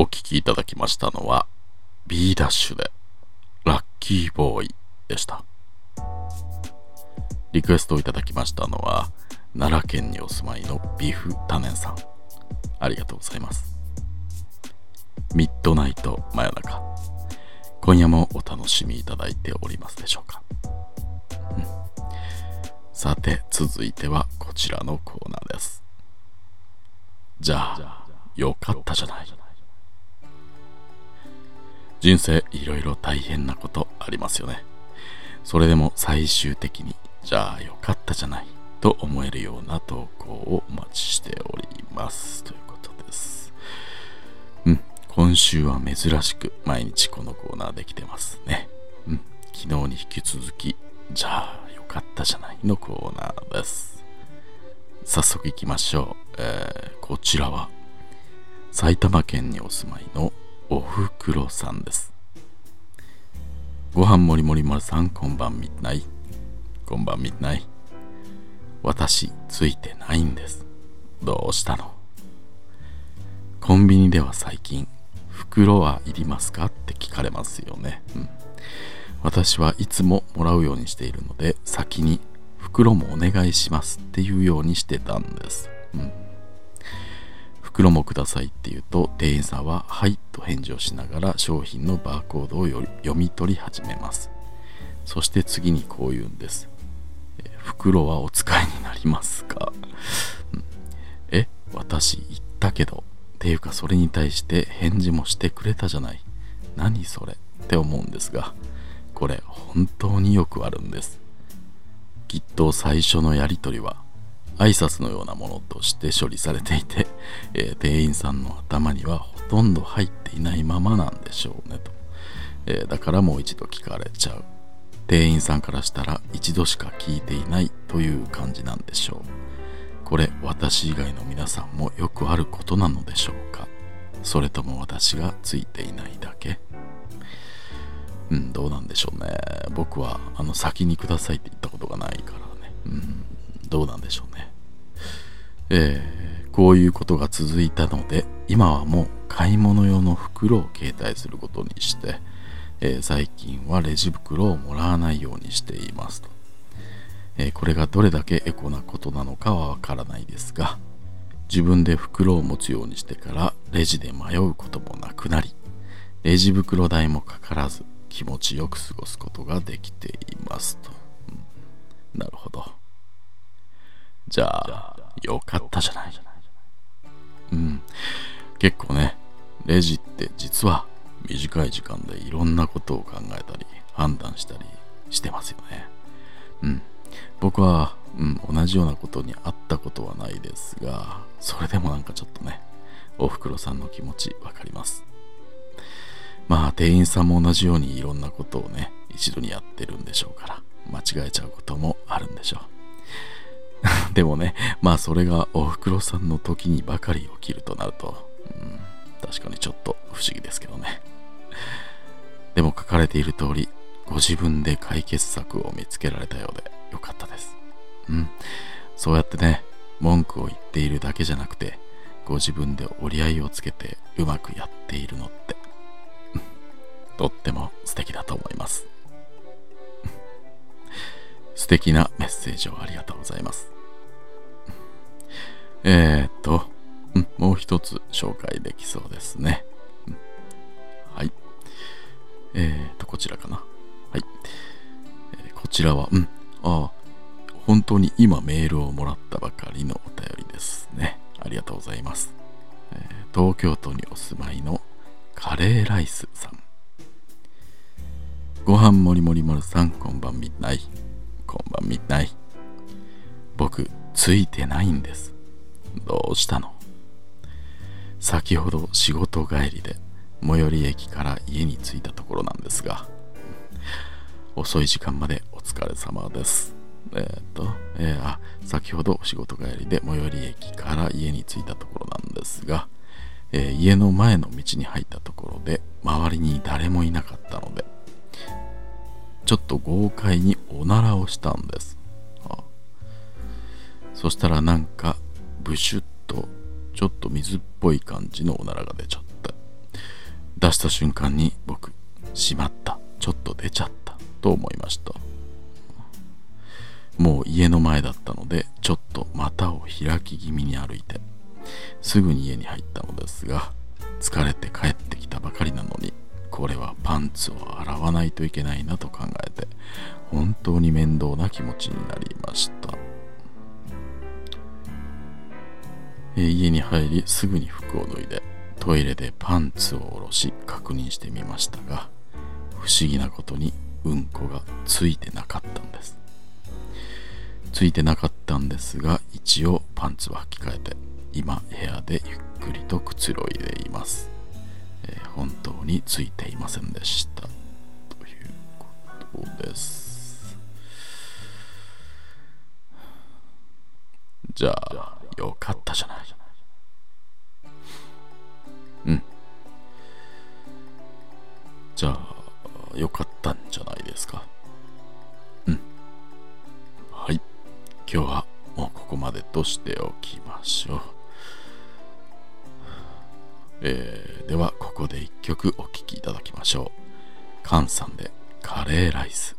お聴きいただきましたのは B ダッシュでラッキーボーイでした。リクエストをいただきましたのは奈良県にお住まいのビフタネンさん、ありがとうございます。ミッドナイト真夜中、今夜もお楽しみいただいておりますでしょうか、さて続いてはこちらのコーナーです。じゃあよかったじゃない。人生いろいろ大変なことありますよね。それでも最終的にじゃあよかったじゃないと思えるような投稿をお待ちしておりますということです。今週は珍しく毎日このコーナーできてますね、昨日に引き続きじゃあよかったじゃないのコーナーです。早速いきましょう。こちらは埼玉県にお住まいのおふくろさんです。ごはんもりもりもりさん、こんばんみない。こんばんみない。私ついてないんです。どうしたの？コンビニでは最近袋はいりますかって聞かれますよね、私はいつももらうようにしているので、先に袋もお願いしますっていうようにしてたんです、袋もくださいって言うと店員さんははいと返事をしながら商品のバーコードを読み取り始めます。そして次にこう言うんです。袋はお使いになりますか？私言ったけどっていうか、それに対して返事もしてくれたじゃない、何それって思うんですが、これ本当によくあるんです。きっと最初のやり取りは挨拶のようなものとして処理されていて、店員さんの頭にはほとんど入っていないままなんでしょうねと、だからもう一度聞かれちゃう。店員さんからしたら一度しか聞いていないという感じなんでしょう。これ私以外の皆さんもよくあることなのでしょうか？それとも私がついていないだけ？どうなんでしょうね。僕は先にくださいって言ったことがないからね。どうなんでしょうね。こういうことが続いたので、今はもう買い物用の袋を携帯することにして、最近はレジ袋をもらわないようにしていますと、これがどれだけエコなことなのかはわからないですが、自分で袋を持つようにしてからレジで迷うこともなくなり、レジ袋代もかからず気持ちよく過ごすことができていますと、なるほど。じゃあよかったじゃない。結構ね、レジって実は短い時間でいろんなことを考えたり判断したりしてますよね。僕は、同じようなことにあったことはないですが、それでもなんかちょっとね、おふくろさんの気持ちわかります。店員さんも同じようにいろんなことをね、一度にやってるんでしょうから間違えちゃうこともあるんでしょう。でもね、それがおふくろさんの時にばかり起きるとなると、確かにちょっと不思議ですけどね。でも書かれている通り、ご自分で解決策を見つけられたようでよかったです。そうやってね、文句を言っているだけじゃなくて、ご自分で折り合いをつけてうまくやっているのって、とっても素敵だと思います。素敵なメッセージをありがとうございます。もう一つ紹介できそうですね。はい。こちらかな。はい。こちらは、本当に今メールをもらったばかりのお便りですね。ありがとうございます。東京都にお住まいのカレーライスさん。ごはんもりもりもりさん、こんばんみない。こんばんみない。僕、ついてないんです。どうしたの？先ほど仕事帰りで最寄り駅から家に着いたところなんですが、遅い時間までお疲れ様です。先ほど仕事帰りで最寄り駅から家に着いたところなんですが、家の前の道に入ったところで周りに誰もいなかったので、ちょっと豪快におならをしたんです。そしたらなんかブシュッとちょっと水っぽい感じのおならが出ちゃって、出した瞬間に僕、しまった、ちょっと出ちゃったと思いました。もう家の前だったので、ちょっと股を開き気味に歩いて、すぐに家に入ったのですが、疲れて帰ってきたばかりなのに、これはパンツを洗わないといけないなと考えて、本当に面倒な気持ちになりました。家に入り、すぐに服を脱いで、トイレでパンツを下ろし確認してみましたが、不思議なことにうんこがついてなかったんです。ついてなかったんですが、一応パンツは履き替えて、今部屋でゆっくりとくつろいでいます。本当についていませんでしたということです。じゃあよかったじゃない。じゃあよかったんじゃないですか。はい、今日はもうここまでとしておきましょう。ではここで一曲お聴きいただきましょう。カンさんでカレーライス。